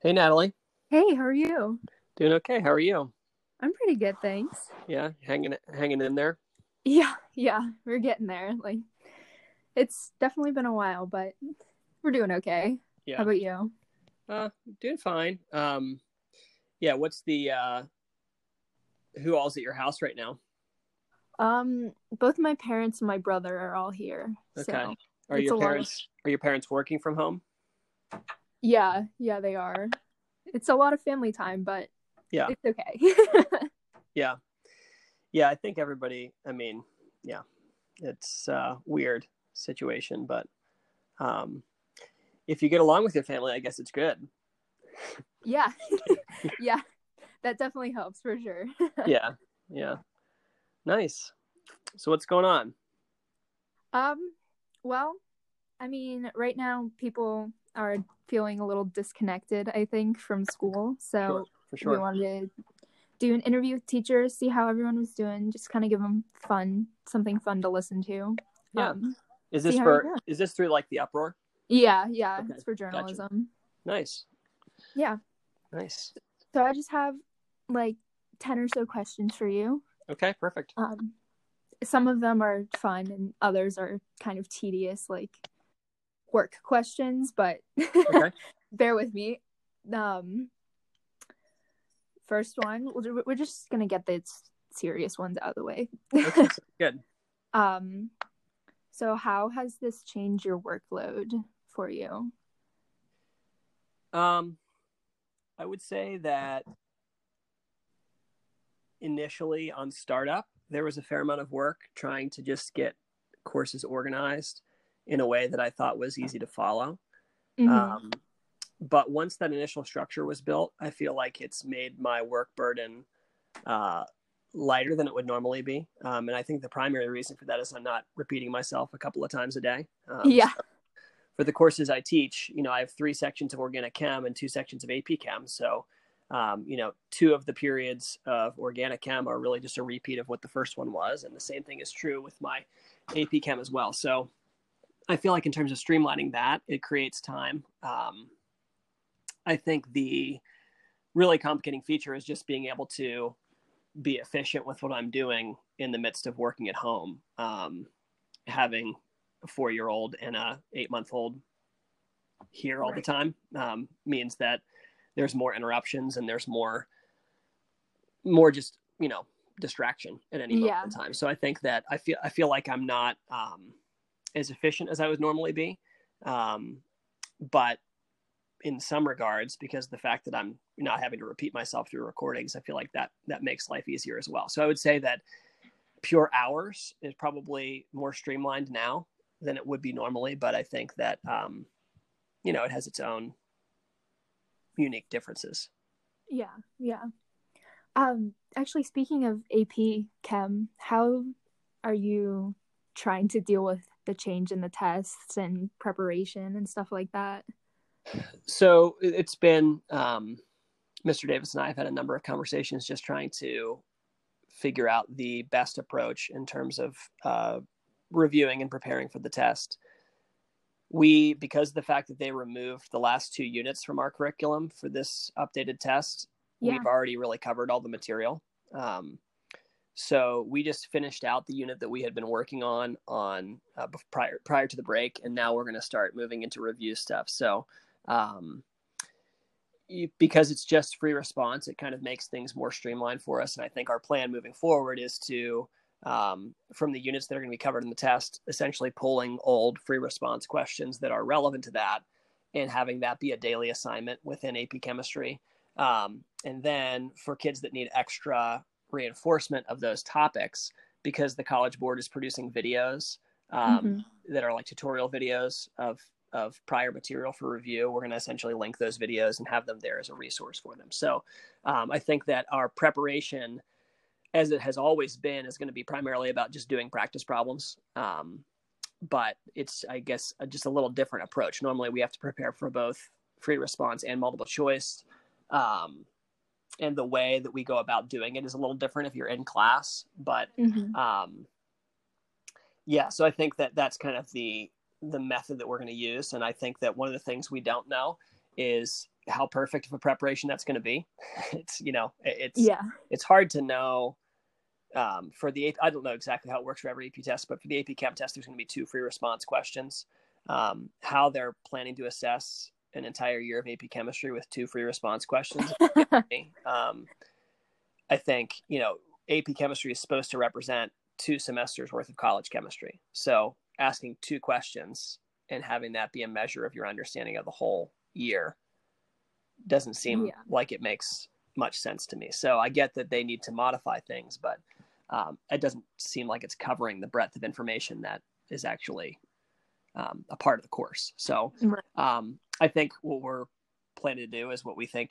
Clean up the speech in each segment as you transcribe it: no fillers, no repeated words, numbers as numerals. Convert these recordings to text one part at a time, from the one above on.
Hey, Natalie. Hey, how are you? Doing okay. How are you? I'm pretty good, thanks. Yeah, hanging in there. Yeah, we're getting there. Like, it's definitely been a while, but we're doing okay. Yeah. How about you? Doing fine. Yeah. What's the who all's at your house right now? Both my parents and my brother are all here. Okay. So are your parents working from home? Yeah, they are. It's a lot of family time, but yeah, it's okay. Yeah, I think everybody, I mean, yeah, it's a weird situation, but if you get along with your family, I guess it's good. Yeah. Yeah, that definitely helps for sure. Yeah. Nice. So what's going on? Well, I mean, right now people are feeling a little disconnected, I think, from school. So sure. We wanted to do an interview with teachers, see how everyone was doing, just kind of give them something fun to listen to. Yeah. Is this through like the Uproar? Yeah. Okay. It's for journalism. Gotcha. Nice. Yeah. Nice. So I just have like 10 or so questions for you. Okay, perfect. Some of them are fun and others are kind of tedious, like work questions, but okay. Bear with me. First one, we're just gonna get the serious ones out of the way. Okay, good. So how has this changed your workload for you? I would say that initially on startup, there was a fair amount of work trying to just get courses organized in a way that I thought was easy to follow. Mm-hmm. But once that initial structure was built, I feel like it's made my work burden lighter than it would normally be. And I think the primary reason for that is I'm not repeating myself a couple of times a day. So for the courses I teach, you know, I have 3 sections of organic chem and 2 sections of AP chem. So, you know, 2 of the periods of organic chem are really just a repeat of what the first one was. And the same thing is true with my AP chem as well. So I feel like in terms of streamlining that, it creates time. I think the really complicating feature is just being able to be efficient with what I'm doing in the midst of working at home. Having a 4-year-old and a 8-month-old here all the time means that there's more interruptions and there's more just, you know, distraction at any moment in time. So I think that I feel like I'm not as efficient as I would normally be. But in some regards, because of the fact that I'm not having to repeat myself through recordings, I feel like that makes life easier as well. So I would say that pure hours is probably more streamlined now than it would be normally. But I think that, you know, it has its own unique differences. Yeah. Actually, speaking of AP Chem, how are you trying to deal with the change in the tests and preparation and stuff like that? So it's been, Mr. Davis and I have had a number of conversations just trying to figure out the best approach in terms of reviewing and preparing for the test. Because of the fact that they removed the last 2 units from our curriculum for this updated test, we've already really covered all the material. So we just finished out the unit that we had been working on prior to the break, and now we're going to start moving into review stuff. So because it's just free response, it kind of makes things more streamlined for us. And I think our plan moving forward is to from the units that are going to be covered in the test, essentially pulling old free response questions that are relevant to that and having that be a daily assignment within AP Chemistry. And then for kids that need extra reinforcement of those topics, because the College Board is producing videos that are like tutorial videos of prior material for review, we're going to essentially link those videos and have them there as a resource for them. So I think that our preparation, as it has always been, is going to be primarily about just doing practice problems. But it's, I guess, just a little different approach. Normally we have to prepare for both free response and multiple choice. And the way that we go about doing it is a little different if you're in class, but so I think that that's kind of the method that we're going to use. And I think that one of the things we don't know is how perfect of a preparation that's going to be. It's hard to know. For the I don't know exactly how it works for every AP test, but for the AP Chem test, there's going to be 2 free response questions. How they're planning to assess an entire year of AP Chemistry with 2 free response questions. I think, AP Chemistry is supposed to represent 2 semesters worth of college chemistry. So asking 2 questions and having that be a measure of your understanding of the whole year doesn't seem like it makes much sense to me. So I get that they need to modify things, but it doesn't seem like it's covering the breadth of information that is actually a part of the course. So I think what we're planning to do is what we think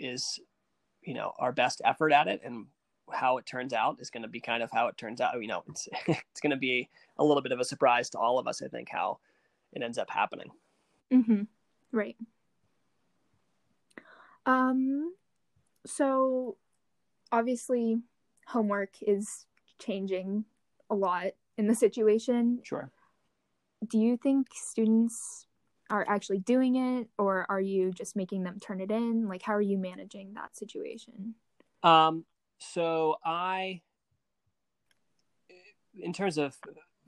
is, our best effort at it, and how it turns out is going to be kind of how it turns out. It's going to be a little bit of a surprise to all of us, I think, how it ends up happening. Mm-hmm. Right. So obviously homework is changing a lot in the situation. Sure. Do you think students are actually doing it, or are you just making them turn it in? Like, how are you managing that situation? So I, in terms of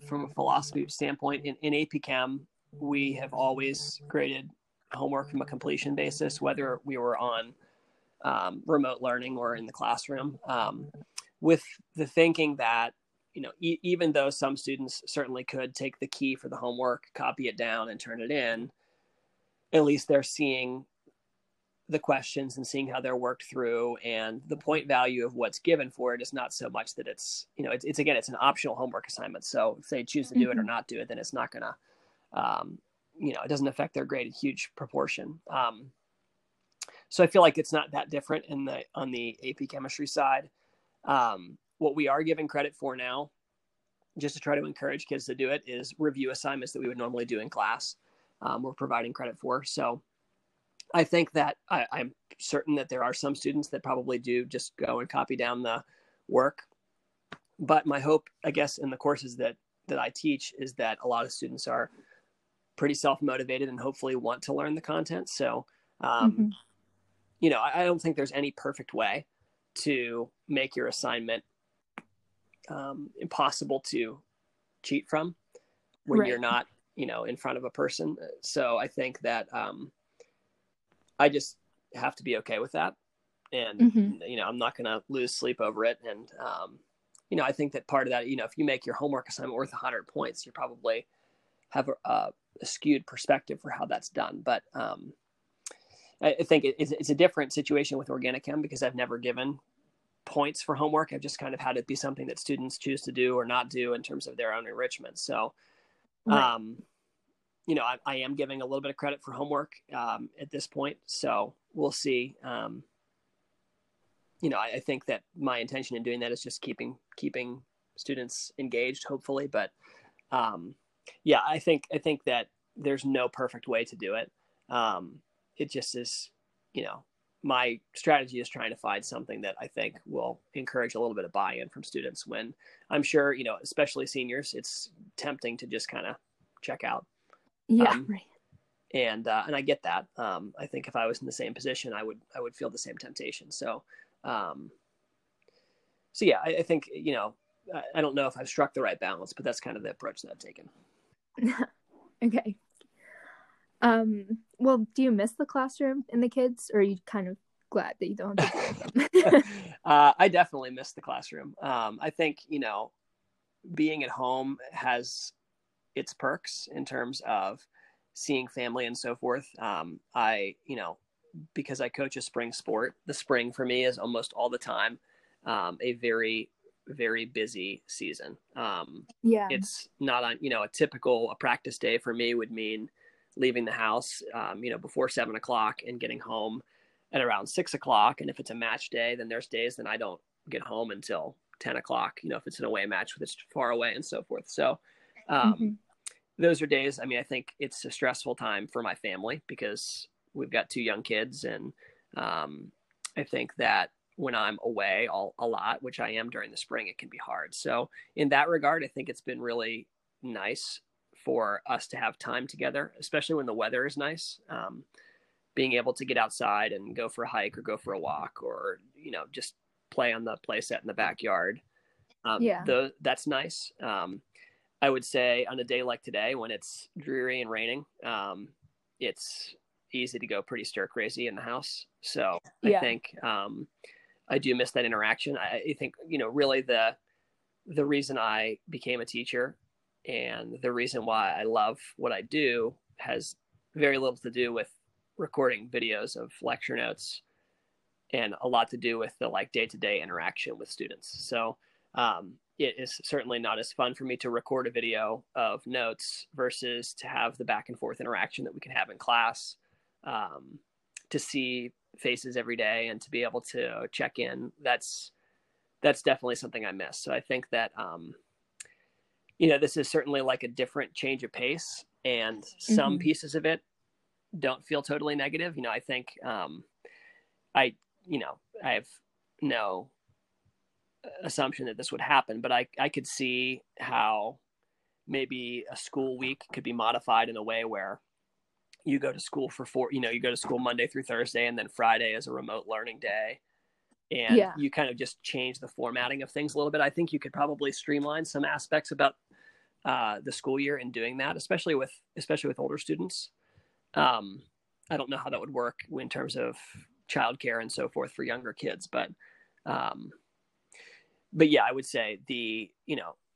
from a philosophy standpoint, in AP Chem, we have always graded homework from a completion basis, whether we were on remote learning or in the classroom, with the thinking that, even though some students certainly could take the key for the homework, copy it down and turn it in, at least they're seeing the questions and seeing how they're worked through, and the point value of what's given for it is not so much that it's, it's again, it's an optional homework assignment. So if they choose to do it or not do it, then it's not gonna, it doesn't affect their grade in huge proportion. So I feel like it's not that different on the AP Chemistry side. What we are giving credit for now, just to try to encourage kids to do it, is review assignments that we would normally do in class. We're providing credit for. So I think that I'm certain that there are some students that probably do just go and copy down the work. But my hope, I guess, in the courses that I teach is that a lot of students are pretty self-motivated and hopefully want to learn the content. So, I don't think there's any perfect way to make your assignment impossible to cheat from when you're not, in front of a person. So I think that I just have to be okay with that. And, I'm not going to lose sleep over it. And, I think that part of that, if you make your homework assignment worth 100 points, you probably have a skewed perspective for how that's done. But, I think it's a different situation with organic chem because I've never given points for homework. I've just kind of had it be something that students choose to do or not do in terms of their own enrichment. So, I am giving a little bit of credit for homework at this point. So we'll see. I think that my intention in doing that is just keeping students engaged, hopefully. But I think that there's no perfect way to do it. It just is, my strategy is trying to find something that I think will encourage a little bit of buy-in from students when I'm sure, especially seniors, it's tempting to just kind of check out. Yeah. And I get that. I think if I was in the same position, I would feel the same temptation. So, I think, I don't know if I've struck the right balance, but that's kind of the approach that I've taken. Okay. Well, do you miss the classroom and the kids, or are you kind of glad that you don't have to deal with them? I definitely miss the classroom. I think, being at home has its perks in terms of seeing family and so forth. Because I coach a spring sport, the spring for me is almost all the time, a very, very busy season. It's not on, a practice day for me would mean leaving the house, before 7:00 and getting home at around 6:00. And if it's a match day, then there's days then I don't get home until 10:00, if it's an away match with it's far away and so forth. So those are days, I think it's a stressful time for my family because we've got 2 young kids. And I think that when I'm away a lot, which I am during the spring, it can be hard. So in that regard, I think it's been really nice for us to have time together, especially when the weather is nice. being able to get outside and go for a hike or go for a walk or, you know, just play on the play set in the backyard. That's nice. I would say on a day like today when it's dreary and raining, it's easy to go pretty stir crazy in the house. So I think I do miss that interaction. I think, you know, really the reason I became a teacher and the reason why I love what I do has very little to do with recording videos of lecture notes and a lot to do with the like day-to-day interaction with students. So it is certainly not as fun for me to record a video of notes versus to have the back and forth interaction that we can have in class, to see faces every day and to be able to check in. That's definitely something I miss. So I think that, you know, this is certainly like a different change of pace, and some pieces of it don't feel totally negative. You know, I think, I have no assumption that this would happen, but I could see how maybe a school week could be modified in a way where you go to school you go to school Monday through Thursday, and then Friday is a remote learning day. And you kind of just change the formatting of things a little bit. I think you could probably streamline some aspects about the school year in doing that, especially with older students. I don't know how that would work in terms of childcare and so forth for younger kids, but yeah, I would say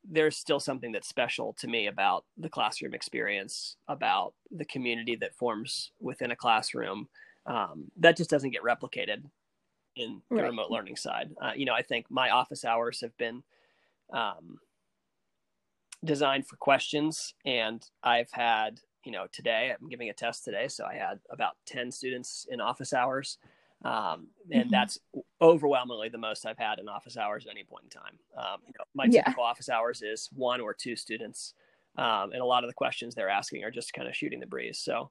there's still something that's special to me about the classroom experience, about the community that forms within a classroom, that just doesn't get replicated in the remote learning side. I think my office hours have been designed for questions, and I've had, today I'm giving a test today, so I had about 10 students in office hours. And that's overwhelmingly the most I've had in office hours at any point in time. My typical office hours is 1 or 2 students. And a lot of the questions they're asking are just kind of shooting the breeze. So,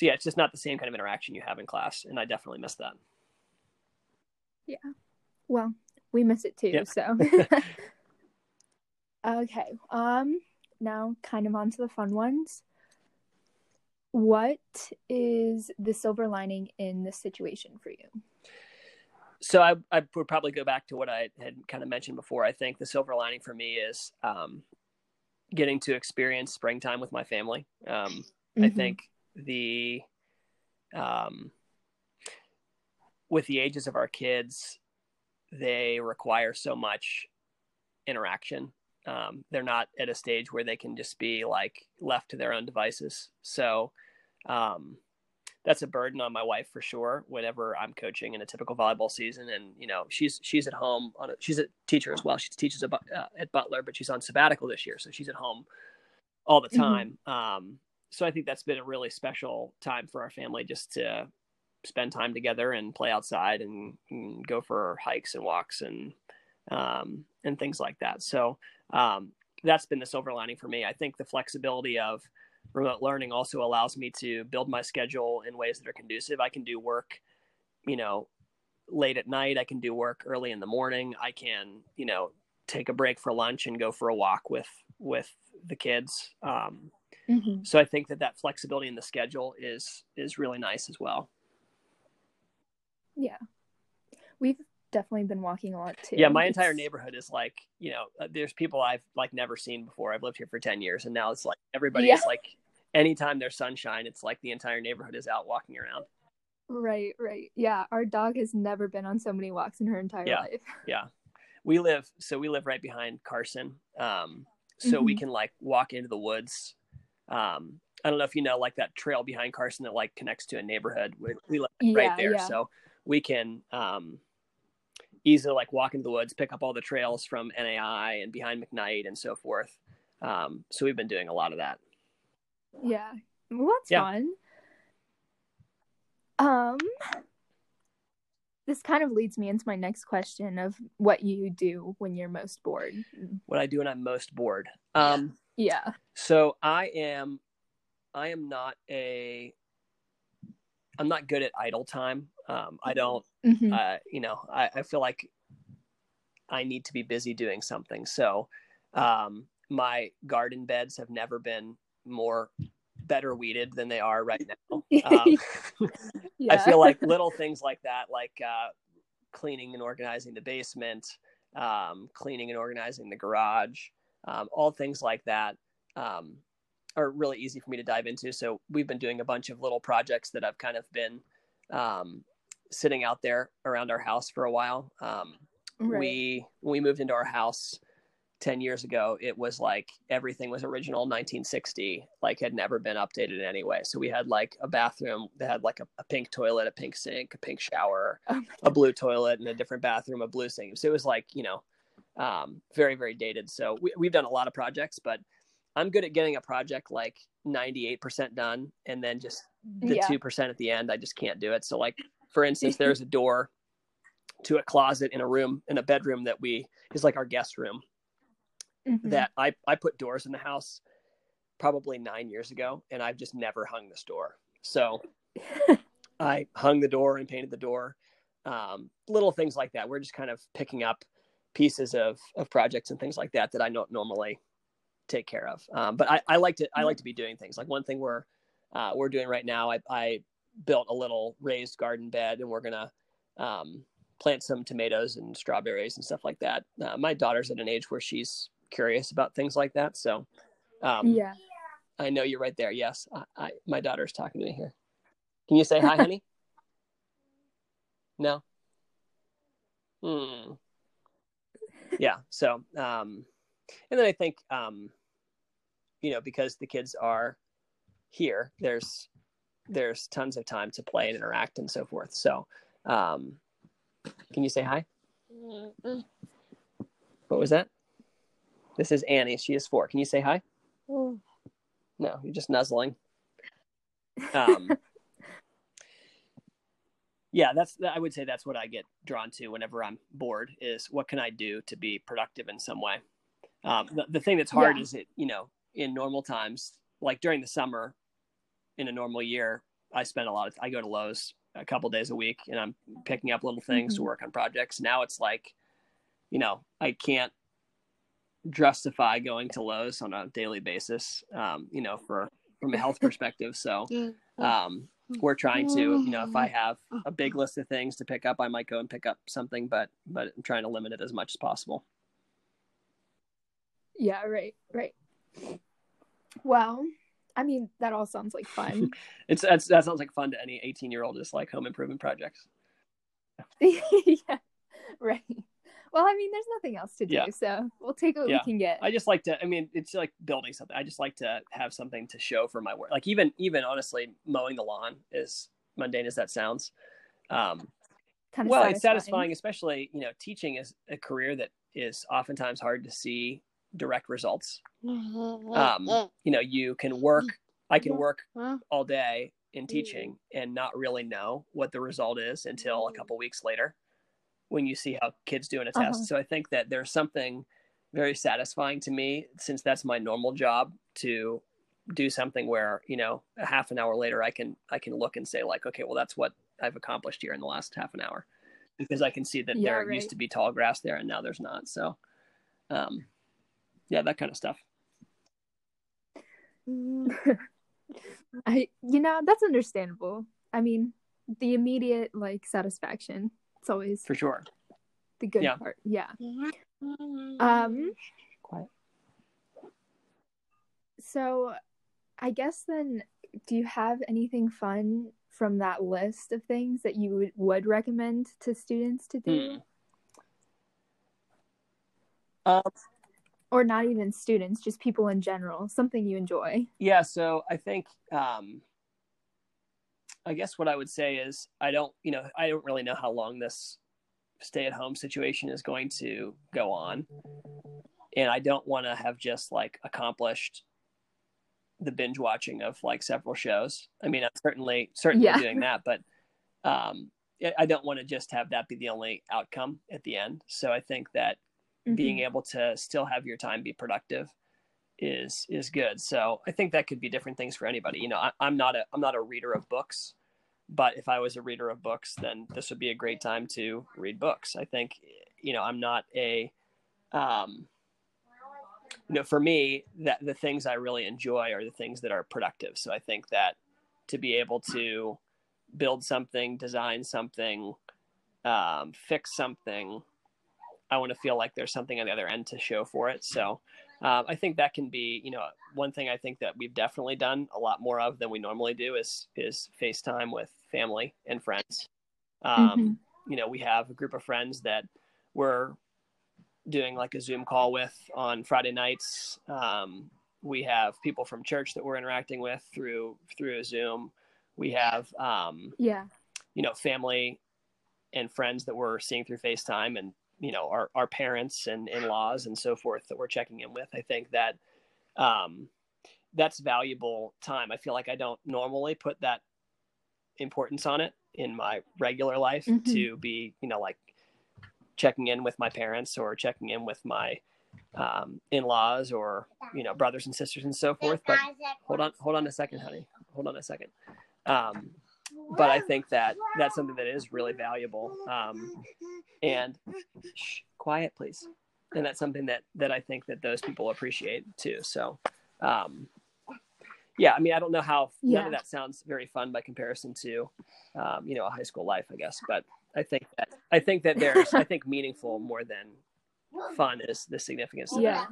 it's just not the same kind of interaction you have in class. And I definitely miss that. Yeah. Well, we miss it too. Yep. So, okay. Now kind of onto the fun ones. What is the silver lining in this situation for you? So I would probably go back to what I had kind of mentioned before. I think the silver lining for me is getting to experience springtime with my family. I think with the ages of our kids, they require so much interaction. They're not at a stage where they can just be like left to their own devices. So that's a burden on my wife for sure. Whenever I'm coaching in a typical volleyball season, and she's at home. She's a teacher as well. She teaches at Butler, but she's on sabbatical this year, so she's at home all the time. So I think that's been a really special time for our family, just to spend time together and play outside and go for hikes and walks and things like that. So that's been the silver lining for me. I think the flexibility of remote learning also allows me to build my schedule in ways that are conducive. I can do work, late at night. I can do work early in the morning. I can, take a break for lunch and go for a walk with the kids. So I think that flexibility in the schedule is really nice as well. Yeah. We've definitely been walking a lot too. Yeah, my entire neighborhood is like, there's people I've like never seen before. I've lived here for 10 years and now it's like everybody is like, anytime there's sunshine, it's like the entire neighborhood is out walking around. Right. Yeah, our dog has never been on so many walks in her entire life. Yeah. We live right behind Carson. So we can like walk into the woods. I don't know if like that trail behind Carson that like connects to a neighborhood. We live right there. Yeah. So we can easily like walk into the woods, pick up all the trails from NAI and behind McKnight and so forth. So we've been doing a lot of that. Yeah. Well, that's fun. This kind of leads me into my next question of what you do when you're most bored. What I do when I'm most bored. Yeah. So I'm not good at idle time. I don't, I feel like I need to be busy doing something. So my garden beds have never been more better weeded than they are right now. Yeah. I feel like little things like that, like cleaning and organizing the basement, cleaning and organizing the garage, all things like that are really easy for me to dive into. So we've been doing a bunch of little projects that I've kind of been sitting out there around our house for a while. Right. We moved into our house 10 years ago. It was like everything was original 1960, like had never been updated in any way. So we had like a bathroom that had like a pink toilet, a pink sink, a pink shower, a blue toilet, and a different bathroom, a blue sink. So it was like, you know, very, very dated. So we've done a lot of projects, but I'm good at getting a project like 98% done. And then just the 2% at the end, I just can't do it. So like, for instance, there's a door to a closet in a room, in a bedroom that is like our guest room, that I put doors in the house probably 9 years ago, and I've just never hung this door. So I hung the door and painted the door, little things like that. We're just kind of picking up pieces of projects and things like that that I don't normally take care of. But I like to be doing things. Like one thing we're doing right now, I built a little raised garden bed, and we're gonna plant some tomatoes and strawberries and stuff like that. My daughter's at an age where she's curious about things like that. So, yeah, I know you're right there. Yes. I my daughter's talking to me here. Can you say hi, honey? No. Yeah. So, and then I think, you know, because the kids are here, there's tons of time to play and interact and so forth. So, can you say hi? Mm-mm. What was that? This is Annie. She is 4. Can you say hi? Mm. No, you're just nuzzling. Yeah, I would say that's what I get drawn to whenever I'm bored, is what can I do to be productive in some way? The thing that's hard is that, you know, in normal times, like during the summer, in a normal year, I go to Lowe's a couple days a week, and I'm picking up little things to work on projects. Now it's like, you know, I can't justify going to Lowe's on a daily basis, you know, from a health perspective. So we're trying to, you know, if I have a big list of things to pick up, I might go and pick up something, but I'm trying to limit it as much as possible. Yeah. Right. Wow. I mean, that all sounds like fun. That sounds like fun to any 18-year-old, just like home improvement projects. Yeah, right. Well, I mean, there's nothing else to do, so we'll take what we can get. I just like to. I mean, it's like building something. I just like to have something to show for my work. Like even honestly, mowing the lawn, as mundane as that sounds, well, satisfying. It's satisfying, especially, you know, teaching is a career that is oftentimes hard to see direct results. You know, I can work all day in teaching and not really know what the result is until a couple weeks later when you see how kids do in a test. So I think that there's something very satisfying to me, since that's my normal job, to do something where, you know, a half an hour later I can look and say like, okay, well, that's what I've accomplished here in the last half an hour, because I can see that there used to be tall grass there and now there's not. So yeah, that kind of stuff. You know, that's understandable. I mean, the immediate like satisfaction, it's always for sure the good part. Yeah. Quiet. So, I guess then, do you have anything fun from that list of things that you would recommend to students to do? Or not even students, just people in general, something you enjoy. Yeah. So I think, I guess what I would say is I don't really know how long this stay at home situation is going to go on. And I don't want to have just like accomplished the binge watching of like several shows. I mean, I'm certainly doing that, but, I don't want to just have that be the only outcome at the end. So I think that being able to still have your time be productive is good. So I think that could be different things for anybody. You know, I'm not a reader of books, but if I was a reader of books, then this would be a great time to read books. I think, you know, I'm not a you know, for me, that the things I really enjoy are the things that are productive. So I think that to be able to build something, design something, fix something, I want to feel like there's something on the other end to show for it. So I think that can be, you know, one thing I think that we've definitely done a lot more of than we normally do is FaceTime with family and friends. You know, we have a group of friends that we're doing like a Zoom call with on Friday nights. We have people from church that we're interacting with through Zoom. We have, you know, family and friends that we're seeing through FaceTime, and, you know, our parents and in-laws and so forth that we're checking in with. I think that that's valuable time. I feel like I don't normally put that importance on it in my regular life, to be, you know, like checking in with my parents or checking in with my in-laws or, you know, brothers and sisters and so forth. But hold on a second, honey. Hold on a second. But I think that that's something that is really valuable. And shh, quiet, please. And that's something that I think that those people appreciate too. So, yeah, I mean, I don't know how none of that sounds very fun by comparison to, you know, a high school life, I guess. But I think that there's, I think meaningful more than fun is the significance of that.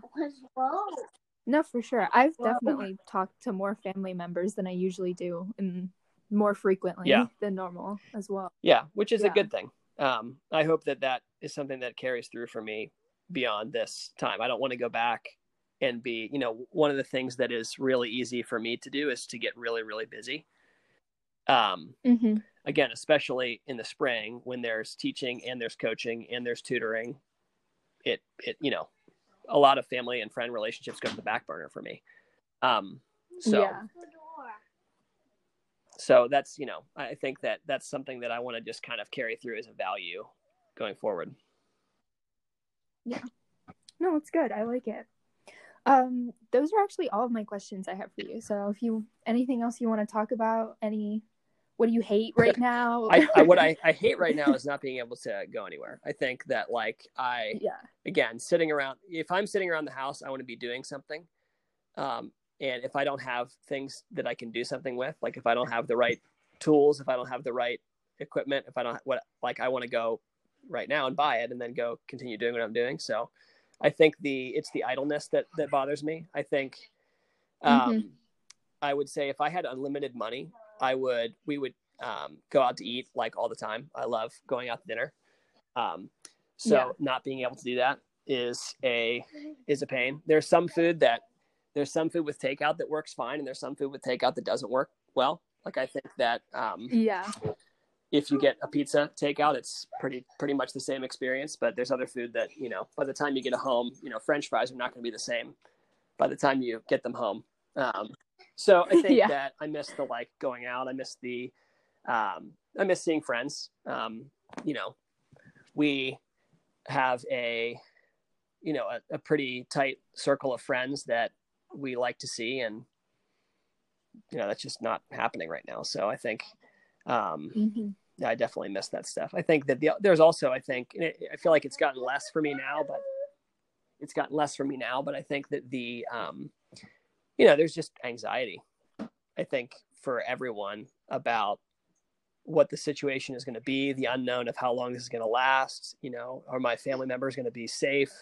No, for sure. I've definitely talked to more family members than I usually do, and more frequently than normal as well. Yeah, which is a good thing. I hope that is something that carries through for me beyond this time. I don't want to go back and be, you know, one of the things that is really easy for me to do is to get really, really busy. Again, especially in the spring when there's teaching and there's coaching and there's tutoring, it you know, a lot of family and friend relationships go to the back burner for me. So that's, you know, I think that that's something that I want to just kind of carry through as a value going forward. Yeah. No, it's good. I like it. Those are actually all of my questions I have for you. So if you, anything else you want to talk about, what do you hate right now? What I hate right now is not being able to go anywhere. I think that again, if I'm sitting around the house, I want to be doing something. And if I don't have things that I can do something with, like if I don't have the right tools, if I don't have the right equipment, I want to go right now and buy it and then go continue doing what I'm doing. So I think it's the idleness that bothers me. I think, I would say if I had unlimited money, we would go out to eat like all the time. I love going out to dinner. Not being able to do that is a pain. There's some food with takeout that works fine, and there's some food with takeout that doesn't work well. Like I think that if you get a pizza takeout, it's pretty much the same experience. But there's other food that, you know, by the time you get home, you know, French fries are not going to be the same by the time you get them home. So I think that I miss the going out. I miss I miss seeing friends. You know, we have a pretty tight circle of friends that we like to see, and you know that's just not happening right now. So I think I definitely miss that stuff. I think that there's also I feel like it's gotten less for me now, but I think that the you know, there's just anxiety, I think, for everyone about what the situation is going to be, the unknown of how long this is going to last. You know, are my family members going to be safe?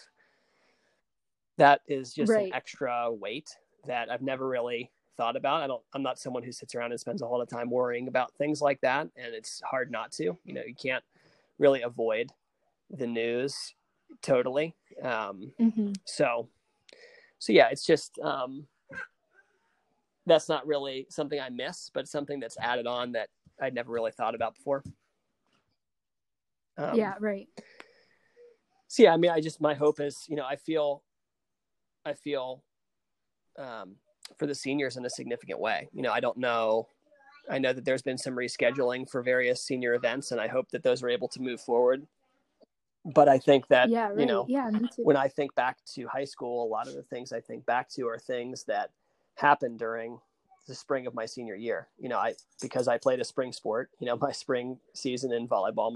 That is just an extra weight that I've never really thought about. I'm not someone who sits around and spends a whole lot of time worrying about things like that. And it's hard not to, you know, you can't really avoid the news totally. So yeah, it's just, that's not really something I miss, but something that's added on that I'd never really thought about before. So yeah, I mean, my hope is, you know, I feel for the seniors in a significant way. You know, I know that there's been some rescheduling for various senior events, and I hope that those are able to move forward. But I think that, you know, when I think back to high school, a lot of the things I think back to are things that happened during the spring of my senior year. You know, because I played a spring sport, you know, my senior season in volleyball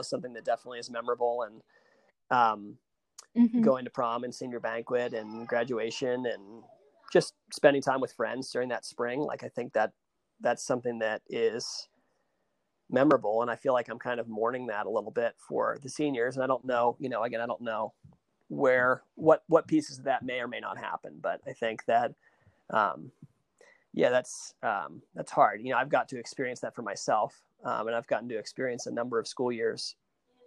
is something that definitely is memorable. And, mm-hmm. going to prom and senior banquet and graduation and just spending time with friends during that spring. Like, I think that that's something that is memorable. And I feel like I'm kind of mourning that a little bit for the seniors. And I don't know, you know, again, I don't know where, what pieces of that may or may not happen, but I think that, yeah, that's hard. You know, I've got to experience that for myself. And I've gotten to experience a number of school years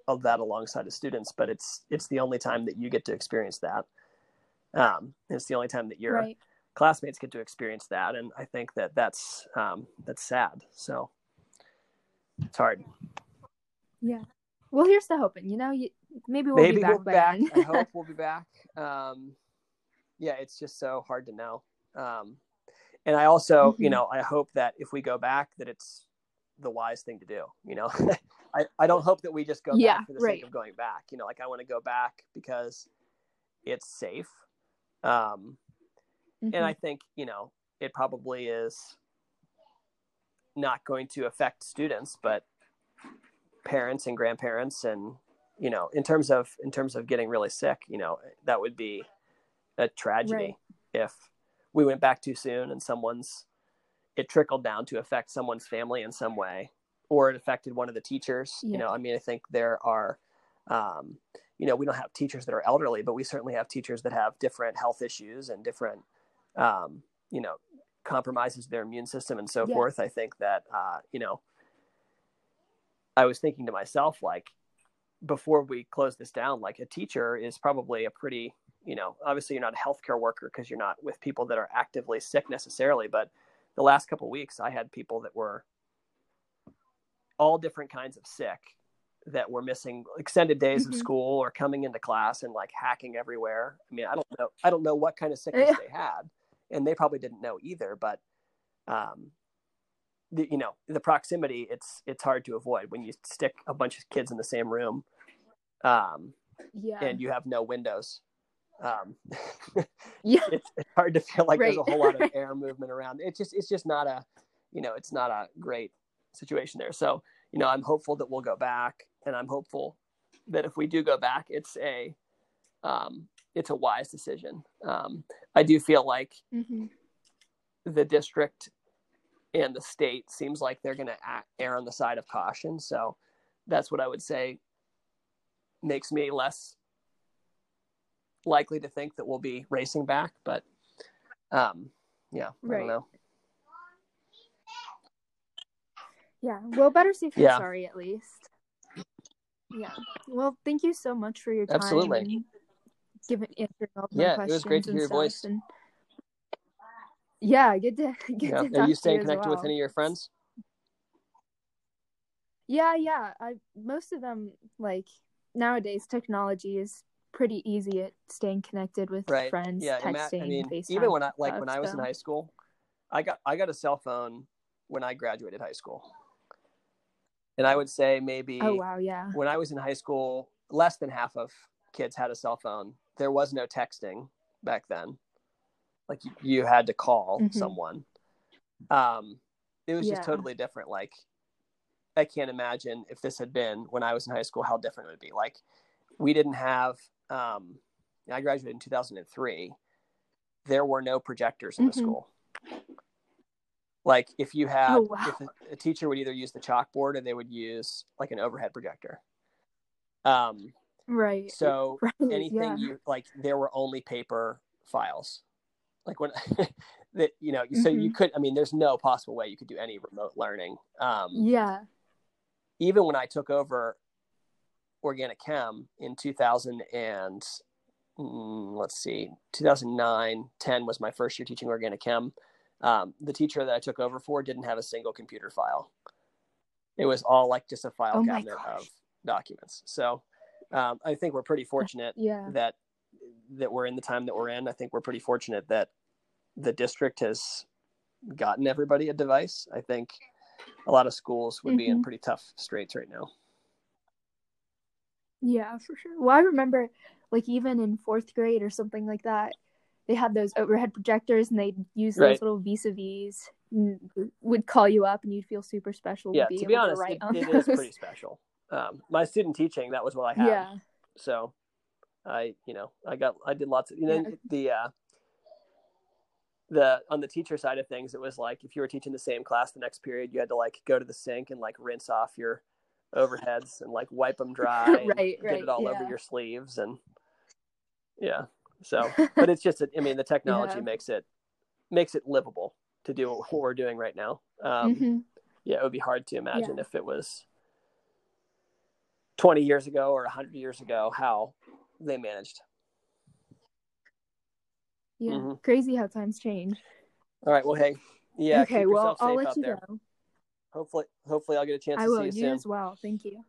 of that alongside of students, but it's the only time that you get to experience that. It's the only time that your right. classmates get to experience that. And I think that that's sad. So it's hard. Yeah. Well, here's the hoping, you know, maybe we'll be back. I hope we'll be back. Yeah, it's just so hard to know. And I also, mm-hmm. you know, I hope that if we go back, that it's the wise thing to do, you know, I don't hope that we just go back for the right. sake of going back, you know, like I want to go back because it's safe. Mm-hmm. And I think, you know, it probably is not going to affect students, but parents and grandparents and, you know, in terms of getting really sick, you know, that would be a tragedy right. if we went back too soon and it trickled down to affect someone's family in some way, or it affected one of the teachers. Yeah. You know, I mean, I think there are, you know, we don't have teachers that are elderly, but we certainly have teachers that have different health issues and different, you know, compromises their immune system and so yeah. forth. I think that, you know, I was thinking to myself, like, before we close this down, like a teacher is probably a pretty, you know, obviously you're not a healthcare worker because you're not with people that are actively sick necessarily, but the last couple of weeks I had people that were all different kinds of sick that were missing extended days mm-hmm. of school or coming into class and like hacking everywhere. I mean, I don't know what kind of sickness yeah. they had, and they probably didn't know either, but you know, the proximity, it's hard to avoid when you stick a bunch of kids in the same room yeah. and you have no windows. Yeah. It's hard to feel like right. there's a whole lot of air movement around. It's just not a, you know, it's not a great situation there. So, you know, I'm hopeful that we'll go back, and I'm hopeful that if we do go back, it's a wise decision. I do feel like mm-hmm. the district and the state seems like they're going to err on the side of caution. So that's what I would say makes me less likely to think that we'll be racing back, but yeah, right. I don't know. Yeah, well, better safe than yeah. sorry, at least. Yeah. Well, thank you so much for your time. Absolutely. Giving answering all my questions. Yeah, it was great to hear your voice. And... yeah, good to talk. Are you staying connected with any of your friends? Yeah. Most of them, like, nowadays technology is pretty easy at staying connected with right. friends, yeah, texting, I mean, FaceTime, even when I like stuff, when I was so. In high school, I got a cell phone when I graduated high school, and I would say maybe oh wow yeah when I was in high school, less than half of kids had a cell phone. There was no texting back then. Like you had to call mm-hmm. someone. It was yeah. just totally different. Like I can't imagine if this had been when I was in high school how different it would be. Like we didn't have. I graduated in 2003. There were no projectors in mm-hmm. the school. Like if you had, oh, wow. if a teacher would either use the chalkboard or they would use like an overhead projector. Right. So right. anything yeah. you like, there were only paper files. Like when that, you know, mm-hmm. so you could, I mean, there's no possible way you could do any remote learning. Yeah. Even when I took over organic chem in 2009, 10 was my first year teaching organic chem. The teacher that I took over for didn't have a single computer file. It was all like just a file cabinet of documents. So I think we're pretty fortunate yeah. that we're in the time that we're in. I think we're pretty fortunate that the district has gotten everybody a device. I think a lot of schools would mm-hmm. be in pretty tough straits right now. Yeah, for sure. Well, I remember like even in fourth grade or something like that, they had those overhead projectors and they'd use right. those little vis-a-vis and would call you up and you'd feel super special. Yeah, to be honest, it is pretty special. My student teaching, that was what I had. Yeah. So I did lots of on the teacher side of things, it was like, if you were teaching the same class the next period, you had to like go to the sink and like rinse off your overheads and like wipe them dry and get it all over your sleeves. And so, but it's just, I mean, the technology makes it livable to do what we're doing right now. It would be hard to imagine if it was 20 years ago or 100 years ago, how they managed. Yeah. Mm-hmm. Crazy how times change. All right. Well, hey, okay. Well, I'll let you go. Hopefully I'll get a chance to see you soon. I will. You as well. Thank you.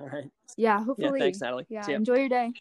All right. Yeah. Hopefully. Yeah, thanks, Natalie. Yeah. Enjoy your day.